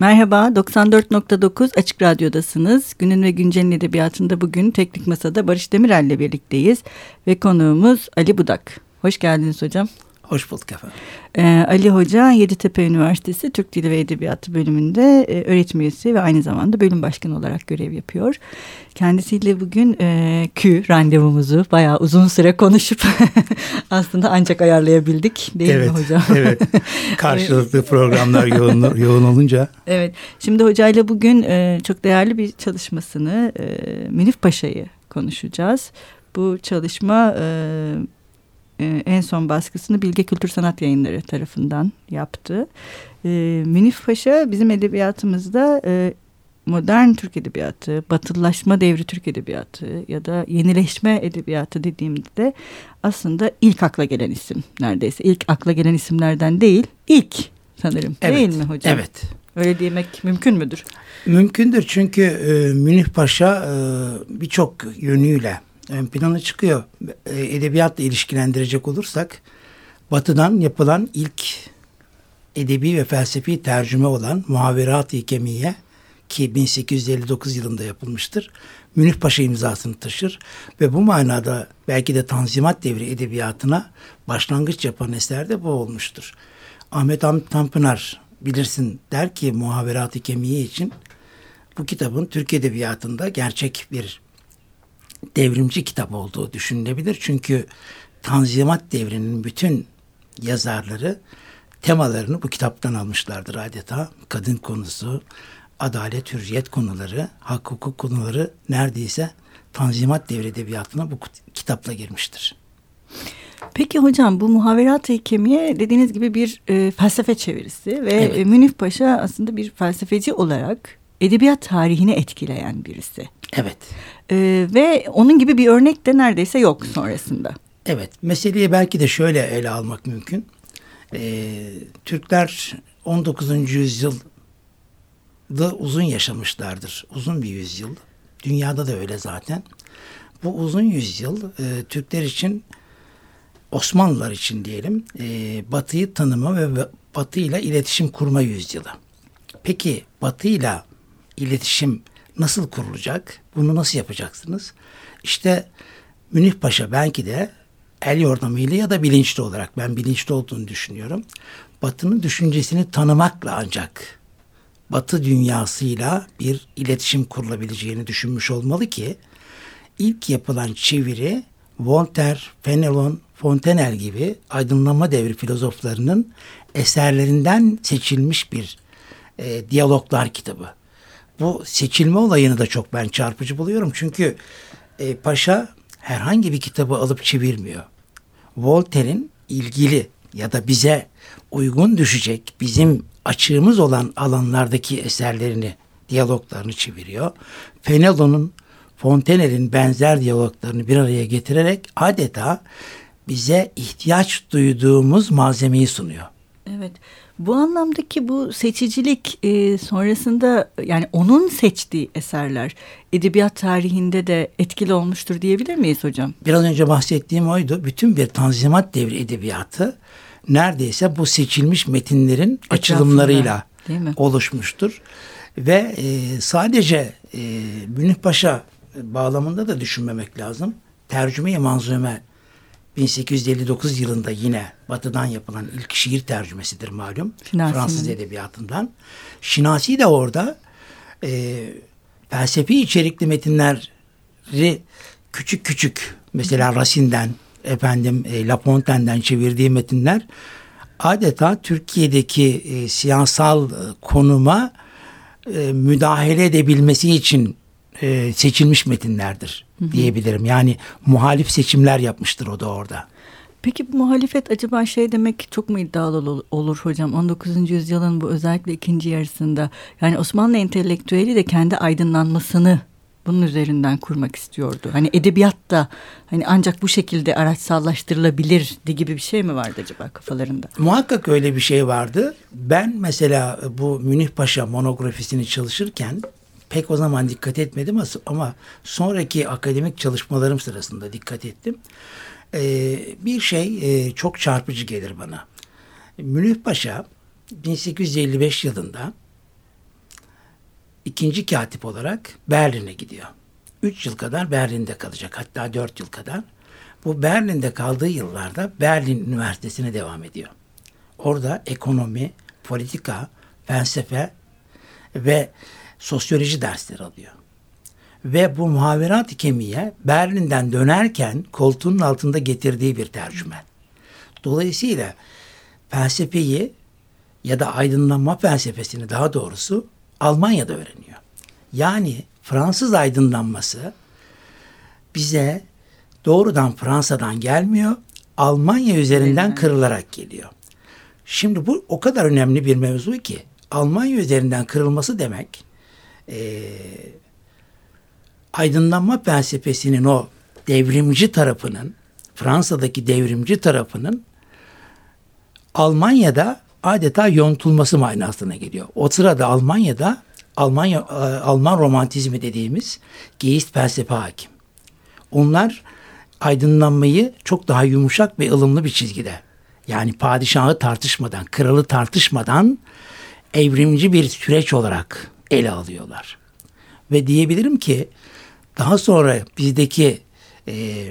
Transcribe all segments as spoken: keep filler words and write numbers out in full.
Merhaba, doksan dört nokta dokuz Açık Radyo'dasınız. Günün ve Güncel'in edebiyatında bugün Teknik Masa'da Barış Demirel'le birlikteyiz ve konuğumuz Ali Budak. Hoş geldiniz hocam. Hoş bulduk efendim. Ee, Ali Hoca, Yeditepe Üniversitesi Türk Dili ve Edebiyatı bölümünde e, öğretim üyesi ve aynı zamanda bölüm başkanı olarak görev yapıyor. Kendisiyle bugün e, Q randevumuzu bayağı uzun süre konuşup aslında ancak ayarlayabildik değil evet, mi hocam? Evet, karşılıklı programlar yoğun, yoğun olunca. Evet, şimdi hocayla bugün e, çok değerli bir çalışmasını, e, Münif Paşa'yı konuşacağız. Bu çalışma... E, Ee, en son baskısını Bilge Kültür Sanat Yayınları tarafından yaptı. Ee, Münif Paşa bizim edebiyatımızda e, modern Türk edebiyatı, batılılaşma devri Türk edebiyatı ya da yenileşme edebiyatı dediğimde aslında ilk akla gelen isim neredeyse. İlk akla gelen isimlerden değil, ilk sanırım evet, değil mi hocam? Evet. Öyle demek mümkün müdür? Mümkündür çünkü e, Münif Paşa e, birçok yönüyle ön plana çıkıyor. Edebiyatla ilişkilendirecek olursak Batı'dan yapılan ilk edebi ve felsefi tercüme olan Muhaverat-ı Hikemiyye ki bin sekiz yüz elli dokuz yılında yapılmıştır. Münif Paşa imzasını taşır ve bu manada belki de Tanzimat Devri edebiyatına başlangıç yapan eser de bu olmuştur. Ahmet Tanpınar bilirsin der ki Muhaverat-ı Hikemiyye için bu kitabın Türk edebiyatında gerçek bir devrimci kitap olduğu düşünülebilir. Çünkü Tanzimat Devri'nin bütün yazarları temalarını bu kitaptan almışlardır adeta. Kadın konusu, adalet, hürriyet konuları, hak hukuk konuları neredeyse Tanzimat Devri edebiyatına bu kitapla girmiştir. Peki hocam bu Muhaverat-ı Hikemiyye dediğiniz gibi bir e, felsefe çevirisi ve evet. Münif Paşa aslında bir felsefeci olarak edebiyat tarihini etkileyen birisi. Evet. Ee, ve onun gibi bir örnek de neredeyse yok sonrasında. Evet. Meseleyi belki de şöyle ele almak mümkün. Ee, Türkler on dokuzuncu yüzyılda uzun yaşamışlardır. Uzun bir yüzyıl. Dünyada da öyle zaten. Bu uzun yüzyıl e, Türkler için, Osmanlılar için diyelim, e, Batı'yı tanıma ve Batı'yla iletişim kurma yüzyılı. Peki Batı'yla iletişim nasıl kurulacak? Bunu nasıl yapacaksınız? İşte Münif Paşa belki de el yordamıyla ya da bilinçli olarak, ben bilinçli olduğunu düşünüyorum, Batı'nın düşüncesini tanımakla ancak Batı dünyasıyla bir iletişim kurulabileceğini düşünmüş olmalı ki ilk yapılan çeviri Voltaire, Fénelon, Fontenelle gibi aydınlanma devri filozoflarının eserlerinden seçilmiş bir e, diyaloglar kitabı. Bu seçilme olayını da çok ben çarpıcı buluyorum. Çünkü e, Paşa herhangi bir kitabı alıp çevirmiyor. Voltaire'in ilgili ya da bize uygun düşecek bizim açığımız olan alanlardaki eserlerini, diyaloglarını çeviriyor. Fénelon'un, Fontenelle'in benzer diyaloglarını bir araya getirerek adeta bize ihtiyaç duyduğumuz malzemeyi sunuyor. Evet. Bu anlamdaki bu seçicilik e, sonrasında yani onun seçtiği eserler edebiyat tarihinde de etkili olmuştur diyebilir miyiz hocam? Biraz önce bahsettiğim oydu. Bütün bir Tanzimat Devri edebiyatı neredeyse bu seçilmiş metinlerin etrafında, açılımlarıyla oluşmuştur. Ve e, sadece e, Münif Paşa bağlamında da düşünmemek lazım. Tercüme-i manzume bin sekiz yüz elli dokuz yılında yine Batı'dan yapılan ilk şiir tercümesidir malum. Şinasi Fransız mi? Edebiyatından. Şinasi de orada e, felsefi içerikli metinleri küçük küçük mesela Rasin'den efendim e, La Fontaine'den çevirdiği metinler adeta Türkiye'deki e, siyasal konuma e, müdahale edebilmesi için E, seçilmiş metinlerdir hı hı. diyebilirim. Yani muhalif seçimler yapmıştır o da orada. Peki bu muhalefet acaba şey demek çok mu iddialı olur hocam? on dokuzuncu yüzyılın bu özellikle ikinci yarısında yani Osmanlı entelektüeli de kendi aydınlanmasını bunun üzerinden kurmak istiyordu. Hani edebiyatta hani ancak bu şekilde araçsallaştırılabilirdi gibi bir şey mi vardı acaba kafalarında? Muhakkak öyle bir şey vardı. Ben mesela bu Münif Paşa monografisini çalışırken pek o zaman dikkat etmedim ama sonraki akademik çalışmalarım sırasında dikkat ettim. Ee, bir şey e, çok çarpıcı gelir bana. Münif Paşa bin sekiz yüz elli beş yılında ikinci katip olarak Berlin'e gidiyor. Üç yıl kadar Berlin'de kalacak, hatta dört yıl kadar. Bu Berlin'de kaldığı yıllarda Berlin Üniversitesi'ne devam ediyor. Orada ekonomi, politika, felsefe ve sosyoloji dersleri alıyor. Ve bu Muhaverat-ı Hikemiyye Berlin'den dönerken koltuğunun altında getirdiği bir tercüme. Dolayısıyla felsefeyi ya da aydınlanma felsefesini daha doğrusu Almanya'da öğreniyor. Yani Fransız aydınlanması bize doğrudan Fransa'dan gelmiyor, Almanya üzerinden kırılarak geliyor. Şimdi bu o kadar önemli bir mevzu ki Almanya üzerinden kırılması demek e, aydınlanma felsefesinin o devrimci tarafının, Fransa'daki devrimci tarafının Almanya'da adeta yontulması manasına geliyor. O sırada Almanya'da Almanya Alman romantizmi dediğimiz geist felsefe hakim. Onlar aydınlanmayı çok daha yumuşak ve ılımlı bir çizgide, yani padişahı tartışmadan, kralı tartışmadan evrimci bir süreç olarak ele alıyorlar. Ve diyebilirim ki daha sonra bizdeki e,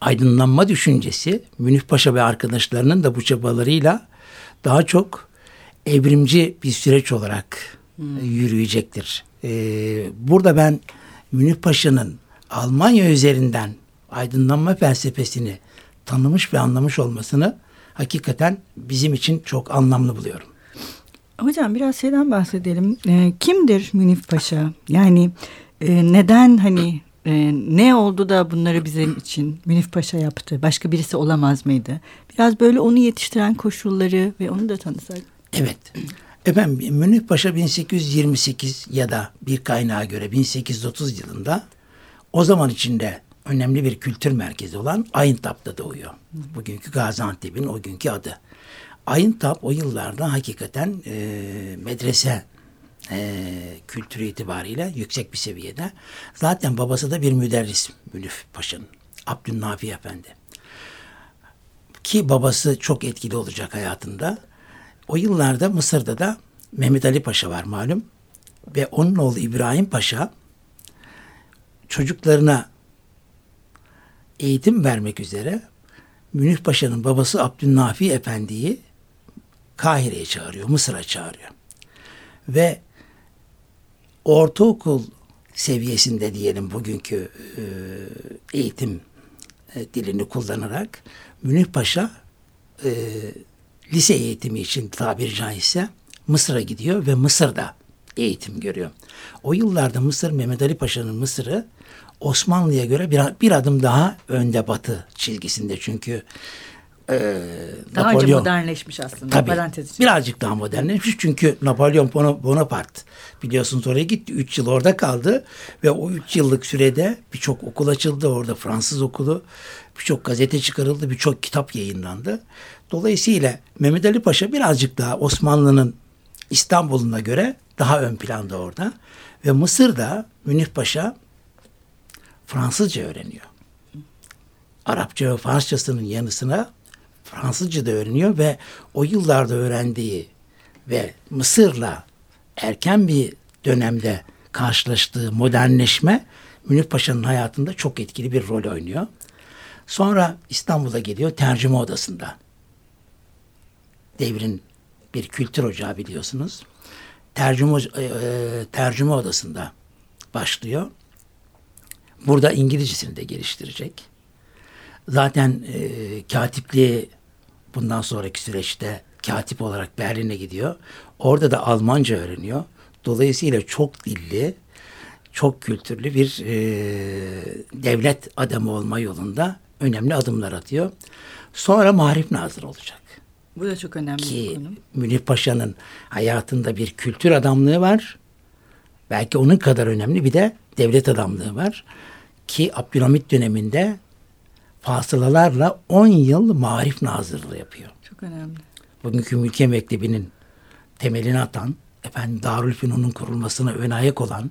aydınlanma düşüncesi Münif Paşa ve arkadaşlarının da bu çabalarıyla daha çok evrimci bir süreç olarak hmm. yürüyecektir. E, burada ben Münif Paşa'nın Almanya üzerinden aydınlanma felsefesini tanımış ve anlamış olmasını hakikaten bizim için çok anlamlı buluyorum. Hocam biraz şeyden bahsedelim. E, kimdir Münif Paşa? Yani e, neden hani e, ne oldu da bunları bizim için Münif Paşa yaptı? Başka birisi olamaz mıydı? Biraz böyle onu yetiştiren koşulları ve onu da tanısak. Evet. Efendim Münif Paşa bin sekiz yüz yirmi sekiz ya da bir kaynağa göre bin sekiz yüz otuz yılında o zaman içinde önemli bir kültür merkezi olan Ayıntap'ta doğuyor. Bugünkü Gaziantep'in o günkü adı. Ayıntap o yıllarda hakikaten e, medrese e, kültürü itibariyle yüksek bir seviyede. Zaten babası da bir müderris Münif Paşa'nın, Abdünnafi Efendi. Ki babası çok etkili olacak hayatında. O yıllarda Mısır'da da Mehmet Ali Paşa var malum. Ve onun oğlu İbrahim Paşa çocuklarına eğitim vermek üzere Münif Paşa'nın babası Abdünnafi Efendi'yi Kahire'ye çağırıyor, Mısır'a çağırıyor. Ve ortaokul seviyesinde diyelim bugünkü eğitim dilini kullanarak Münif Paşa e, lise eğitimi için tabiri caizse Mısır'a gidiyor ve Mısır'da eğitim görüyor. O yıllarda Mısır, Mehmet Ali Paşa'nın Mısır'ı Osmanlı'ya göre bir, bir adım daha önde batı çizgisinde çünkü e, daha Napolyon, modernleşmiş aslında. Tabii, birazcık daha modernleşmiş çünkü Napolyon Bonaparte biliyorsunuz oraya gitti. Üç yıl orada kaldı ve o üç yıllık sürede birçok okul açıldı orada, Fransız okulu, birçok gazete çıkarıldı, birçok kitap yayınlandı. Dolayısıyla Mehmet Ali Paşa birazcık daha Osmanlı'nın İstanbul'una göre daha ön planda orada ve Mısır'da Münif Paşa Fransızca öğreniyor. Arapça ve Farsçasının yanısına Fransızca da öğreniyor ve o yıllarda öğrendiği ve Mısır'la erken bir dönemde karşılaştığı modernleşme Münif Paşa'nın hayatında çok etkili bir rol oynuyor. Sonra İstanbul'a geliyor, Tercüme Odası'nda. Devrin bir kültür ocağı biliyorsunuz. Tercüme, e, tercüme Odası'nda başlıyor. Burada İngilizcesini de geliştirecek. Zaten e, katipliği bundan sonraki süreçte katip olarak Berlin'e gidiyor. Orada da Almanca öğreniyor. Dolayısıyla çok dilli, çok kültürlü bir e, devlet adamı olma yolunda önemli adımlar atıyor. Sonra Maarif Nazırı olacak. Bu da çok önemli ki, bir konu. Münif Paşa'nın hayatında bir kültür adamlığı var. Belki onun kadar önemli bir de devlet adamlığı var. Ki Abdülhamit döneminde fasılalarla on yıl Maarif Nazırlığı yapıyor. Çok önemli. Bugünkü Mülkiye Mektebi'nin temelini atan, efendim Darülfünun'un kurulmasına ön ayak olan,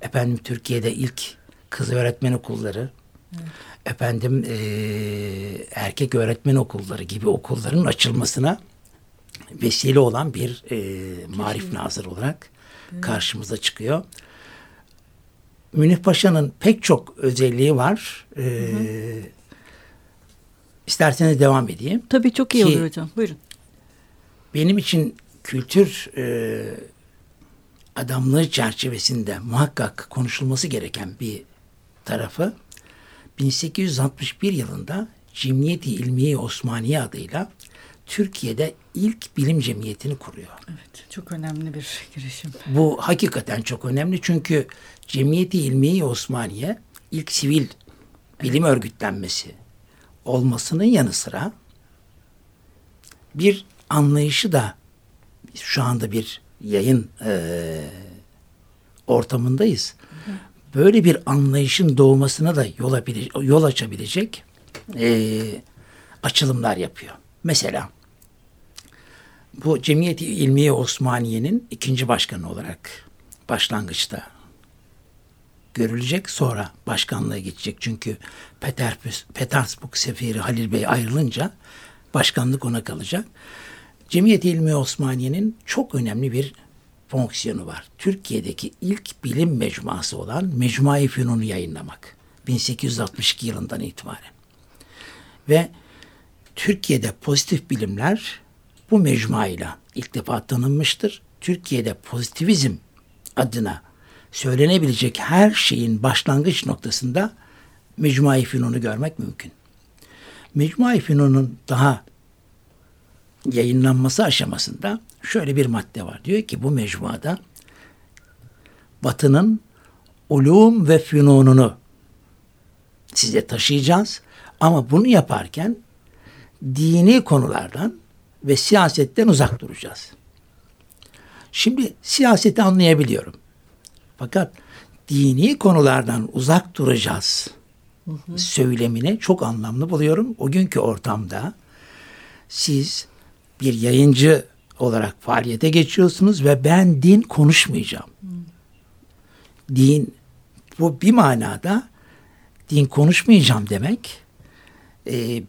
efendim Türkiye'de ilk kız öğretmen okulları, evet. efendim e, erkek öğretmen okulları gibi okulların açılmasına vesile olan bir e, Maarif Nazırı olarak Hı. karşımıza çıkıyor. Münif Paşa'nın pek çok özelliği var. Ee, hı hı. İsterseniz devam edeyim. Tabii çok iyi olur hocam. Buyurun. Benim için kültür e, adamlığı çerçevesinde muhakkak konuşulması gereken bir tarafı bin sekiz yüz altmış bir yılında Cemiyet-i İlmiye-i Osmaniye adıyla Türkiye'de ilk bilim cemiyetini kuruyor. Evet, çok önemli bir girişim. Bu hakikaten çok önemli çünkü Cemiyet-i İlmiye-i Osmaniye ilk sivil bilim evet. örgütlenmesi olmasının yanı sıra bir anlayışı da şu anda bir yayın e, ortamındayız. Hı. Böyle bir anlayışın doğmasına da yol, yol açabilecek e, açılımlar yapıyor. Mesela bu Cemiyet-i İlmiye Osmaniye'nin ikinci başkanı olarak başlangıçta görülecek, sonra başkanlığa geçecek. Çünkü Petersburg Sefiri Halil Bey ayrılınca başkanlık ona kalacak. Cemiyet-i İlmiye Osmaniye'nin çok önemli bir fonksiyonu var. Türkiye'deki ilk bilim mecmuası olan Mecmua-i Fünun'u yayınlamak. bin sekiz yüz altmış iki yılından itibaren. Ve Türkiye'de pozitif bilimler bu mecmuayla ilk defa tanınmıştır. Türkiye'de pozitivizm adına söylenebilecek her şeyin başlangıç noktasında Mecmua-i Fünun'u görmek mümkün. Mecmua-i Fünun'un daha yayınlanması aşamasında şöyle bir madde var. Diyor ki bu mecmuada Batı'nın ulûm ve fünûnunu size taşıyacağız ama bunu yaparken dini konulardan ve siyasetten uzak duracağız. Şimdi siyaseti anlayabiliyorum. Fakat dini konulardan uzak duracağız hı hı. söylemini çok anlamlı buluyorum. O günkü ortamda siz bir yayıncı olarak faaliyete geçiyorsunuz ve ben din konuşmayacağım. Hı. Din, bu bir manada din konuşmayacağım demek, e,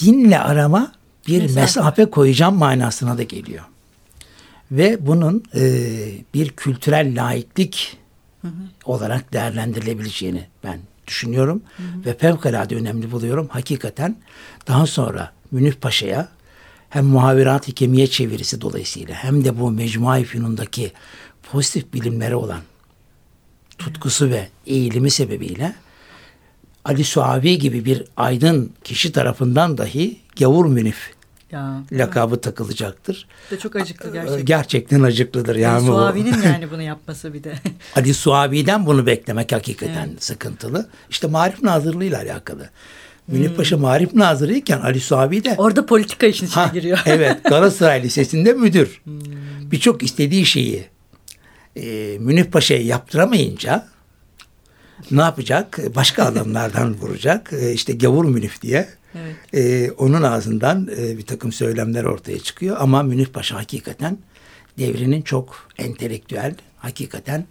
dinle arama bir mesafe. mesafe koyacağım manasına da geliyor. Ve bunun e, bir kültürel laiklik hı hı. olarak değerlendirilebileceğini ben düşünüyorum. Hı hı. Ve fevkalade önemli buluyorum. Hakikaten daha sonra Münif Paşa'ya hem Muhaverat-ı Hikemiyye çevirisi dolayısıyla hem de bu Mecmua-i Fünun'daki pozitif bilimlere olan tutkusu hı. ve eğilimi sebebiyle Ali Suavi gibi bir aydın kişi tarafından dahi Gavur Münif ya, lakabı evet. takılacaktır. De çok acıklı gerçekten. Gerçekten acıklıdır. Yani Ali Suavi'nin yani bunu yapması bir de. Ali Suavi'den bunu beklemek hakikaten evet. sıkıntılı. İşte Maarif Nazırlığı ile alakalı. Münif Paşa hmm. Maarif Nazırı iken Ali Suavi de orada politika işin içine ha, giriyor. Evet, Galatasaray Lisesi'nde müdür. Hmm. Birçok istediği şeyi e, Münif Paşa'ya yaptıramayınca ne yapacak? Başka adamlardan vuracak. E, işte Gavur Münif diye. Evet. E, onun ağzından e, bir takım söylemler ortaya çıkıyor. Ama Münif Paşa hakikaten devrinin çok entelektüel, hakikaten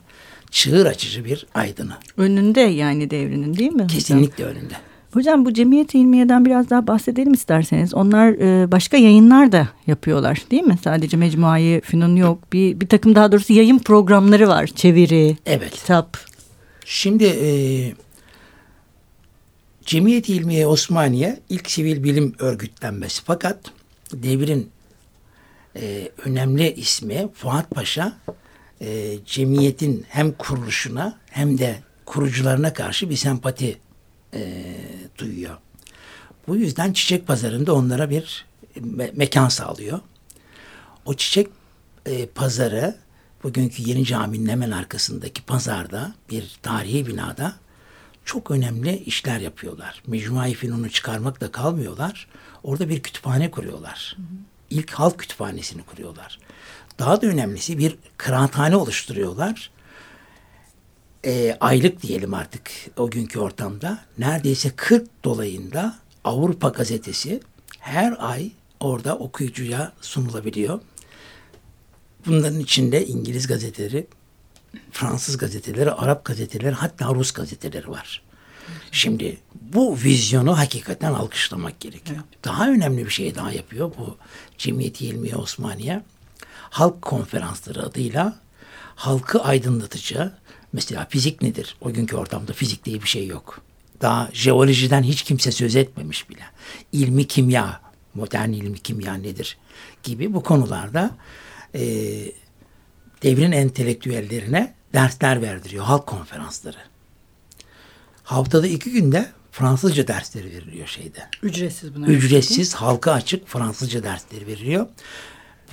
çığır açıcı bir aydını. Önünde yani devrinin değil mi? Kesinlikle hocam? Önünde. Hocam bu Cemiyet-i İlmiye'den biraz daha bahsedelim isterseniz. Onlar e, başka yayınlar da yapıyorlar değil mi? Sadece Mecmua-i Fünun yok. Bir, bir takım daha doğrusu yayın programları var. Çeviri, evet. kitap. Şimdi e, Cemiyet-i İlmiye Osmaniye ilk sivil bilim örgütlenmesi. Fakat devrin e, önemli ismi Fuat Paşa e, cemiyetin hem kuruluşuna hem de kurucularına karşı bir sempati E, duyuyor. Bu yüzden çiçek pazarında onlara bir me- mekan sağlıyor. O çiçek e, pazarı bugünkü Yeni Cami'nin hemen arkasındaki pazarda bir tarihi binada çok önemli işler yapıyorlar. Mecmua-i Fünun'u çıkarmakla kalmıyorlar. Orada bir kütüphane kuruyorlar. Hı hı. İlk halk kütüphanesini kuruyorlar. Daha da önemlisi bir kıraathane oluşturuyorlar. E, aylık diyelim artık o günkü ortamda neredeyse kırk dolayında Avrupa gazetesi her ay orada okuyucuya sunulabiliyor. Bunların içinde İngiliz gazeteleri, Fransız gazeteleri, Arap gazeteleri, hatta Rus gazeteleri var. Şimdi bu vizyonu hakikaten alkışlamak gerekiyor. Evet. Daha önemli bir şey daha yapıyor bu Cemiyet-i İlmiye Osmaniye. Halk konferansları adıyla halkı aydınlatıcı, mesela fizik nedir? O günkü ortamda fizik diye bir şey yok. Daha jeolojiden hiç kimse söz etmemiş bile. İlmi kimya, modern ilmi kimya nedir gibi bu konularda e, devrin entelektüellerine dersler verdiriyor, halk konferansları. Haftada iki günde Fransızca dersleri veriliyor şeyde. Ücretsiz bunlar. Ücretsiz, halka açık Fransızca dersleri veriliyor.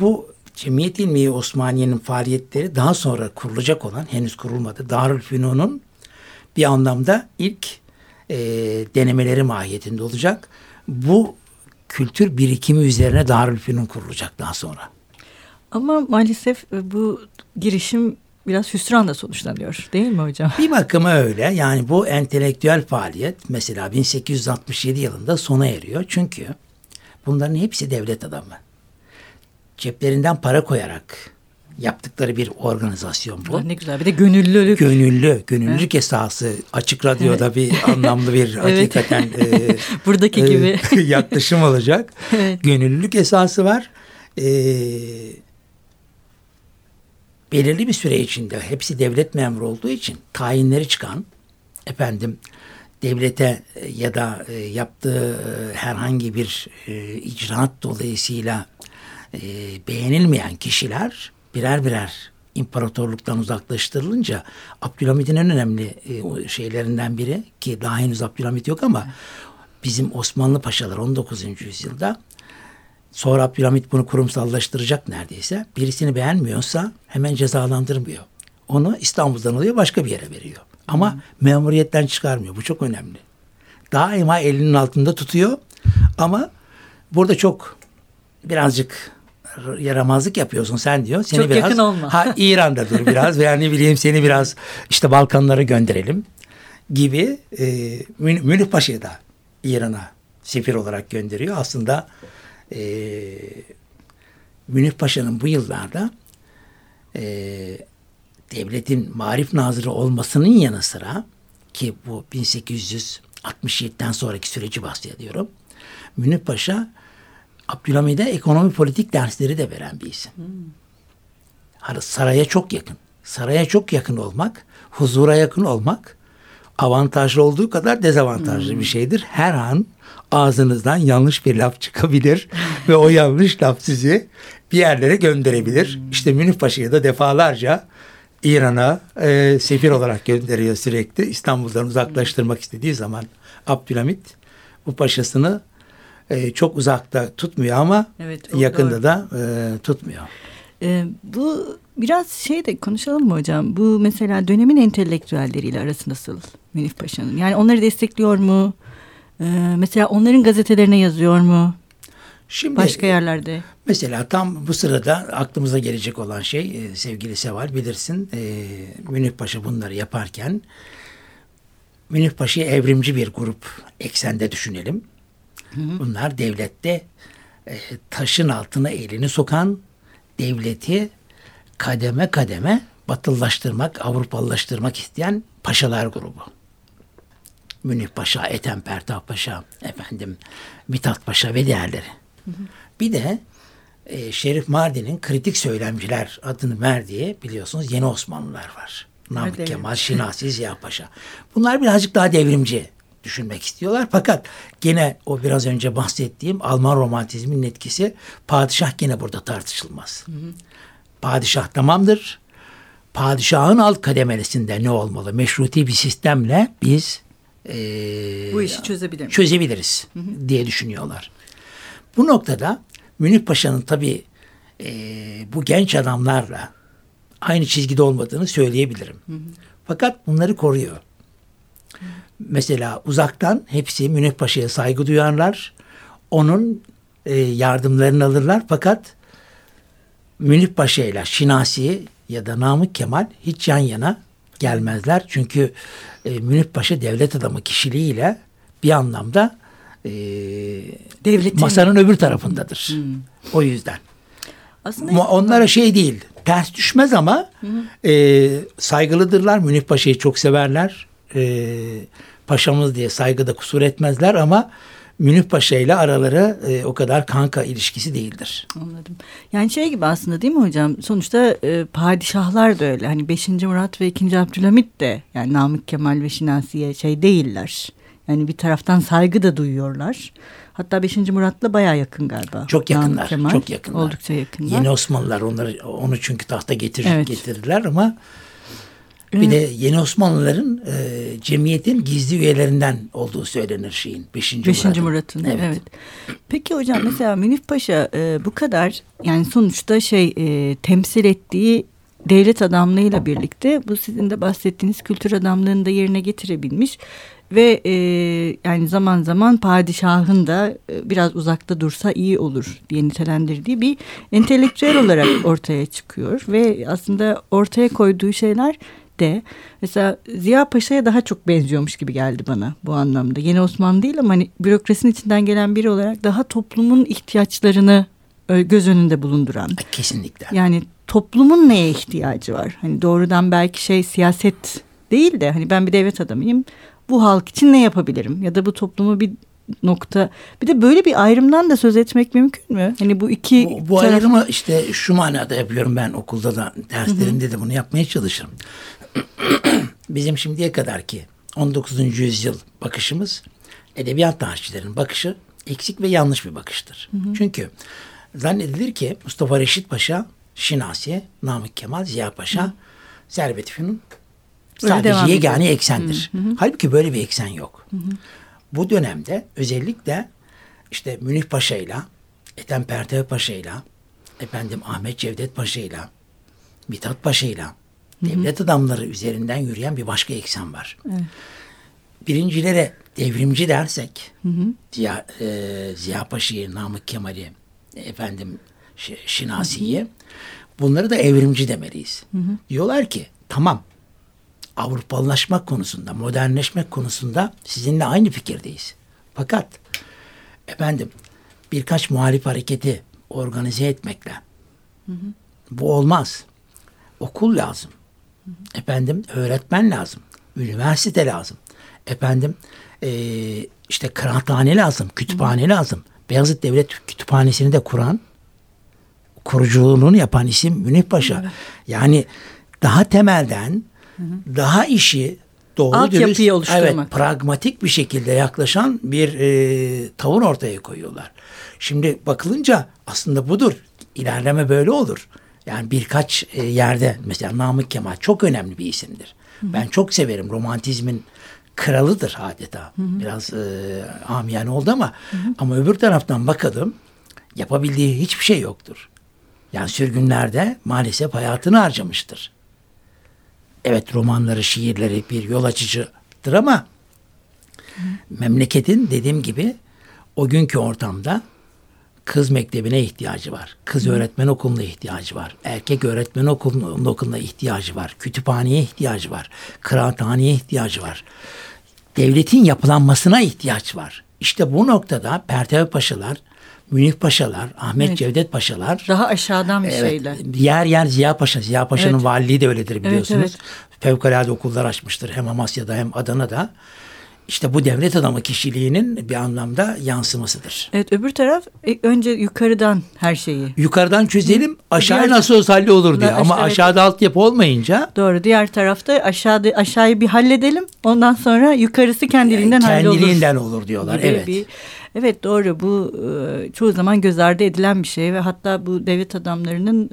Bu Cemiyet-i İlmiye-i Osmaniye'nin faaliyetleri daha sonra kurulacak olan, henüz kurulmadı, Darülfünun'un bir anlamda ilk e, denemeleri mahiyetinde olacak. Bu kültür birikimi üzerine Darülfünun kurulacak daha sonra. Ama maalesef bu girişim biraz hüsranla sonuçlanıyor, değil mi hocam? Bir bakıma öyle. Yani bu entelektüel faaliyet mesela bin sekiz yüz altmış yedi yılında sona eriyor. Çünkü bunların hepsi devlet adamı. Ceplerinden para koyarak yaptıkları bir organizasyon bu. Ne güzel, bir de gönüllülük. Gönüllü, gönüllülük evet. Esası. Açık Radyo'da evet. bir anlamlı bir hakikaten e, buradaki e, gibi yaklaşım olacak. Evet. Gönüllülük esası var. Gönüllülük. E, Belirli bir süre içinde hepsi devlet memuru olduğu için tayinleri çıkan, efendim devlete ya da yaptığı herhangi bir icraat dolayısıyla beğenilmeyen kişiler birer birer imparatorluktan uzaklaştırılınca, Abdülhamid'in en önemli şeylerinden biri ki daha henüz Abdülhamid yok ama bizim Osmanlı paşalar on dokuzuncu yüzyılda, sonra Abdülhamit bunu kurumsallaştıracak neredeyse. Birisini beğenmiyorsa hemen cezalandırmıyor. Onu İstanbul'dan alıyor, başka bir yere veriyor. Ama hmm. memuriyetten çıkarmıyor. Bu çok önemli. Daima elinin altında tutuyor. Ama burada çok birazcık yaramazlık yapıyorsun sen diyor. Seni çok biraz, yakın olma. Ha, İran'da dur biraz veya ne bileyim seni biraz işte Balkanlara gönderelim gibi. E, Mün- Münif Paşa'yı da İran'a sefir olarak gönderiyor. Aslında Ee, Münif Paşa'nın bu yıllarda e, devletin Maarif Nazırı olmasının yanı sıra ki bu bin sekiz yüz altmış yediden sonraki süreci bahsediyorum. Münif Paşa Abdülhamid'e ekonomi politik dersleri de veren bir isim. Hmm. Saraya çok yakın. Saraya çok yakın olmak, huzura yakın olmak avantajlı olduğu kadar dezavantajlı hmm. bir şeydir. Her an ağzınızdan yanlış bir laf çıkabilir ve o yanlış laf sizi bir yerlere gönderebilir. İşte Münif Paşa'yı da defalarca İran'a e, sefir olarak gönderiyor sürekli. İstanbul'dan uzaklaştırmak istediği zaman Abdülhamit bu paşasını e, çok uzakta tutmuyor ama evet, yakında doğru. da e, tutmuyor. E, bu biraz şey de konuşalım mı hocam? Bu mesela dönemin entelektüelleriyle arası nasıl Münif Paşa'nın? Yani onları destekliyor mu? Ee, mesela onların gazetelerine yazıyor mu? Şimdi, başka yerlerde. Mesela tam bu sırada aklımıza gelecek olan şey sevgili Seval bilirsin e, Münif Paşa bunları yaparken Münif Paşa'yı evrimci bir grup eksende düşünelim. Hı hı. Bunlar devlette e, taşın altına elini sokan devleti kademe kademe batılılaştırmak, Avrupalılaştırmak isteyen paşalar grubu. Münif Paşa, Ethem Paşa, efendim Mithat Paşa ve diğerleri. Hı hı. Bir de e, Şerif Mardin'in Kritik Söylemciler adını verdiği biliyorsunuz Yeni Osmanlılar var. Namık evet, Kemal, evet. Şinasi, Ziya Paşa. Bunlar birazcık daha devrimci düşünmek istiyorlar. Fakat gene o biraz önce bahsettiğim Alman romantizminin etkisi, padişah gene burada tartışılmaz. Hı hı. Padişah tamamdır. Padişahın alt kademesinde ne olmalı? Meşruti bir sistemle biz Ee, bu işi çözebilir çözebiliriz hı hı. diye düşünüyorlar. Bu noktada Münif Paşa'nın tabii e, bu genç adamlarla aynı çizgide olmadığını söyleyebilirim. Hı hı. Fakat bunları koruyor. Hı. Mesela uzaktan hepsi Münif Paşa'ya saygı duyarlar. Onun e, yardımlarını alırlar. Fakat Münif Paşa'yla Şinasi ya da Namık Kemal hiç yan yana gelmezler. Çünkü e, Münif Paşa devlet adamı kişiliğiyle bir anlamda e, devletin masanın öbür tarafındadır. Hmm. O yüzden. Aslında onlara yani. şey değil, ters düşmez ama hmm. e, saygılıdırlar. Münif Paşa'yı çok severler. E, paşamız diye saygıda kusur etmezler ama Münif Paşa ile araları e, o kadar kanka ilişkisi değildir. Anladım. Yani şey gibi aslında değil mi hocam? Sonuçta e, padişahlar da öyle. Hani beşinci Murat ve ikinci Abdülhamit de yani Namık Kemal ve Şinasi'ye şey değiller. Yani bir taraftan saygı da duyuyorlar. Hatta beşinci Murat'la bayağı yakın galiba. Çok yakınlar. Kemal, çok yakınlar. Oldukça yakınlar. Yeni Osmanlılar onları, onu çünkü tahta getirir, evet. getirdiler ama bir evet. de Yeni Osmanlıların e, cemiyetin gizli üyelerinden olduğu söylenir şeyin. beşinci. beşinci. Murat'ın. Murat'ın evet. evet. Peki hocam mesela Münif Paşa e, bu kadar yani sonuçta şey e, temsil ettiği devlet adamlığıyla birlikte bu sizin de bahsettiğiniz kültür adamlığını da yerine getirebilmiş ve e, yani zaman zaman padişahın da e, biraz uzakta dursa iyi olur diye nitelendirdiği bir entelektüel olarak ortaya çıkıyor ve aslında ortaya koyduğu şeyler de mesela Ziya Paşa'ya daha çok benziyormuş gibi geldi bana bu anlamda. Yeni Osmanlı değil ama hani bürokrasinin içinden gelen biri olarak daha toplumun ihtiyaçlarını göz önünde bulunduran. Kesinlikle. Yani toplumun neye ihtiyacı var? Hani doğrudan belki şey siyaset değil de hani ben bir devlet adamıyım. Bu halk için ne yapabilirim? Ya da bu toplumu bir nokta. Bir de böyle bir ayrımdan da söz etmek mümkün mü? Hani bu iki Bu, bu taraf... ayrımı işte şu manada yapıyorum ben okulda da derslerimde Hı-hı. de bunu yapmaya çalışırım. Bizim şimdiye kadar ki on dokuzuncu yüzyıl bakışımız edebiyat tarihçilerinin bakışı eksik ve yanlış bir bakıştır. Hı-hı. Çünkü zannedilir ki Mustafa Reşit Paşa, Şinasi, Namık Kemal, Ziya Paşa, Servet-i Fünun sadece yegane eksendir. Hı hı. Halbuki böyle bir eksen yok. Hı hı. Bu dönemde özellikle işte Münif Paşa'yla, Ethem Pertev Paşa'yla, efendim Ahmet Cevdet Paşa'yla, Mithat Paşa'yla devlet adamları üzerinden yürüyen bir başka eksen var. Evet. Birincilere devrimci dersek, hı hı. Ziya, e, Ziya Paşa'yı, Namık Kemal'i, efendim Şinasi'yi, hı hı. bunları da evrimci demeliyiz. Hı hı. Diyorlar ki tamam, Avrupalılaşma konusunda, modernleşme konusunda sizinle aynı fikirdeyiz. Fakat efendim birkaç muhalif hareketi organize etmekle hı hı. bu olmaz. Okul lazım. Hı hı. Efendim öğretmen lazım. Üniversite lazım. Efendim e, işte kıraathane lazım. Kütüphane hı hı. lazım. Beyazıt Devlet Kütüphanesi'ni de kuran, kuruculuğunu yapan isim Münif Paşa. Evet. Yani daha temelden hı hı. daha işi doğru alt dürüst, evet, pragmatik bir şekilde yaklaşan bir e, tavır ortaya koyuyorlar. Şimdi bakılınca aslında budur. İlerleme böyle olur. Yani birkaç e, yerde mesela Namık Kemal çok önemli bir isimdir. Hı hı. Ben çok severim. Romantizmin kralıdır adeta. Hı hı. Biraz e, amiyane oldu ama hı hı. ama öbür taraftan bakalım yapabildiği hiçbir şey yoktur. Yani sürgünlerde maalesef hayatını harcamıştır. Evet, romanları, şiirleri bir yol açıcıdır ama hı. memleketin dediğim gibi o günkü ortamda kız mektebine ihtiyacı var. Kız hı. öğretmen okuluna ihtiyacı var. Erkek öğretmen okuluna, okuluna ihtiyacı var. Kütüphaneye ihtiyacı var. Kıraathaneye ihtiyacı var. Devletin yapılanmasına ihtiyaç var. İşte bu noktada Pertev Paşalar, Münif Paşalar, Ahmet evet. Cevdet Paşalar. Daha aşağıdan bir evet, şeyler. Yer yer Ziya Paşa. Ziya Paşa'nın evet. valiliği de öyledir biliyorsunuz. Evet, evet. Fevkalade okullar açmıştır hem Amasya'da hem Adana'da. İşte bu devlet adamı kişiliğinin bir anlamda yansımasıdır. Evet, öbür taraf önce yukarıdan her şeyi. Yukarıdan çözelim Hı. aşağı diğer, nasıl olsa halli olur diye. Ama evet. aşağıda altyapı olmayınca. Doğru, diğer tarafta aşağıda aşağıyı bir halledelim ondan sonra yukarısı kendiliğinden yani hallolur. Kendiliğinden olur diyorlar gibi evet. Bir, evet doğru, bu çoğu zaman göz ardı edilen bir şey ve hatta bu devlet adamlarının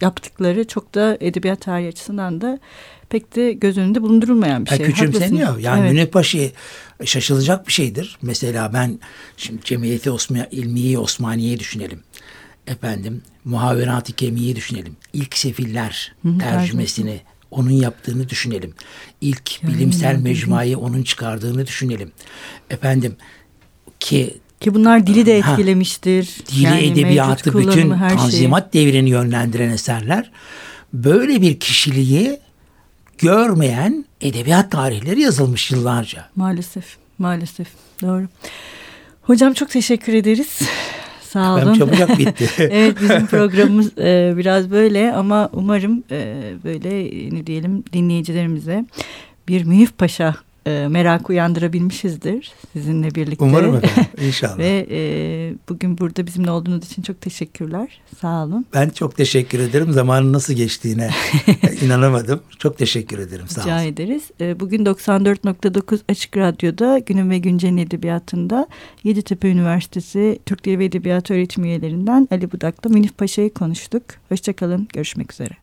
yaptıkları çok da edebiyat tarihi açısından da pek de göz önünde bulundurulmayan bir şey. Küçümseniyor. Haklısınız. Yani evet. Münif Paşa şaşılacak bir şeydir. Mesela ben şimdi Cemiyet-i İlmiye-i Osmaniye'yi düşünelim. Efendim Muhaverat-ı Hikemiyye'yi düşünelim. İlk Sefiller Hı-hı, tercümesini tercüm. onun yaptığını düşünelim. İlk yani bilimsel yani. mecmuayı onun çıkardığını düşünelim. Efendim ki Ki bunlar dili de etkilemiştir. Ha, dili, yani edebiyatı, bütün Tanzimat şeyi. Devrini yönlendiren eserler. Böyle bir kişiliği görmeyen edebiyat tarihleri yazılmış yıllarca. Maalesef, maalesef. Doğru. Hocam çok teşekkür ederiz. Sağ olun. Ben çabucak bitti. Evet, bizim programımız e, biraz böyle ama umarım e, böyle ne diyelim dinleyicilerimize bir Münif Paşa e, merak uyandırabilmişizdir sizinle birlikte. Umarım efendim, inşallah. Ve e, bugün burada bizimle olduğunuz için çok teşekkürler. Sağ olun. Ben çok teşekkür ederim. Zamanın nasıl geçtiğine inanamadım. Çok teşekkür ederim. Sağ olun. Rica ederiz. E, bugün doksan dört nokta dokuz Açık Radyo'da Günün ve Güncel'in edebiyatında Yeditepe Üniversitesi Türk Dili ve Edebiyatı öğretim üyelerinden Ali Budak'la Münif Paşa'yı konuştuk. Hoşça kalın. Görüşmek üzere.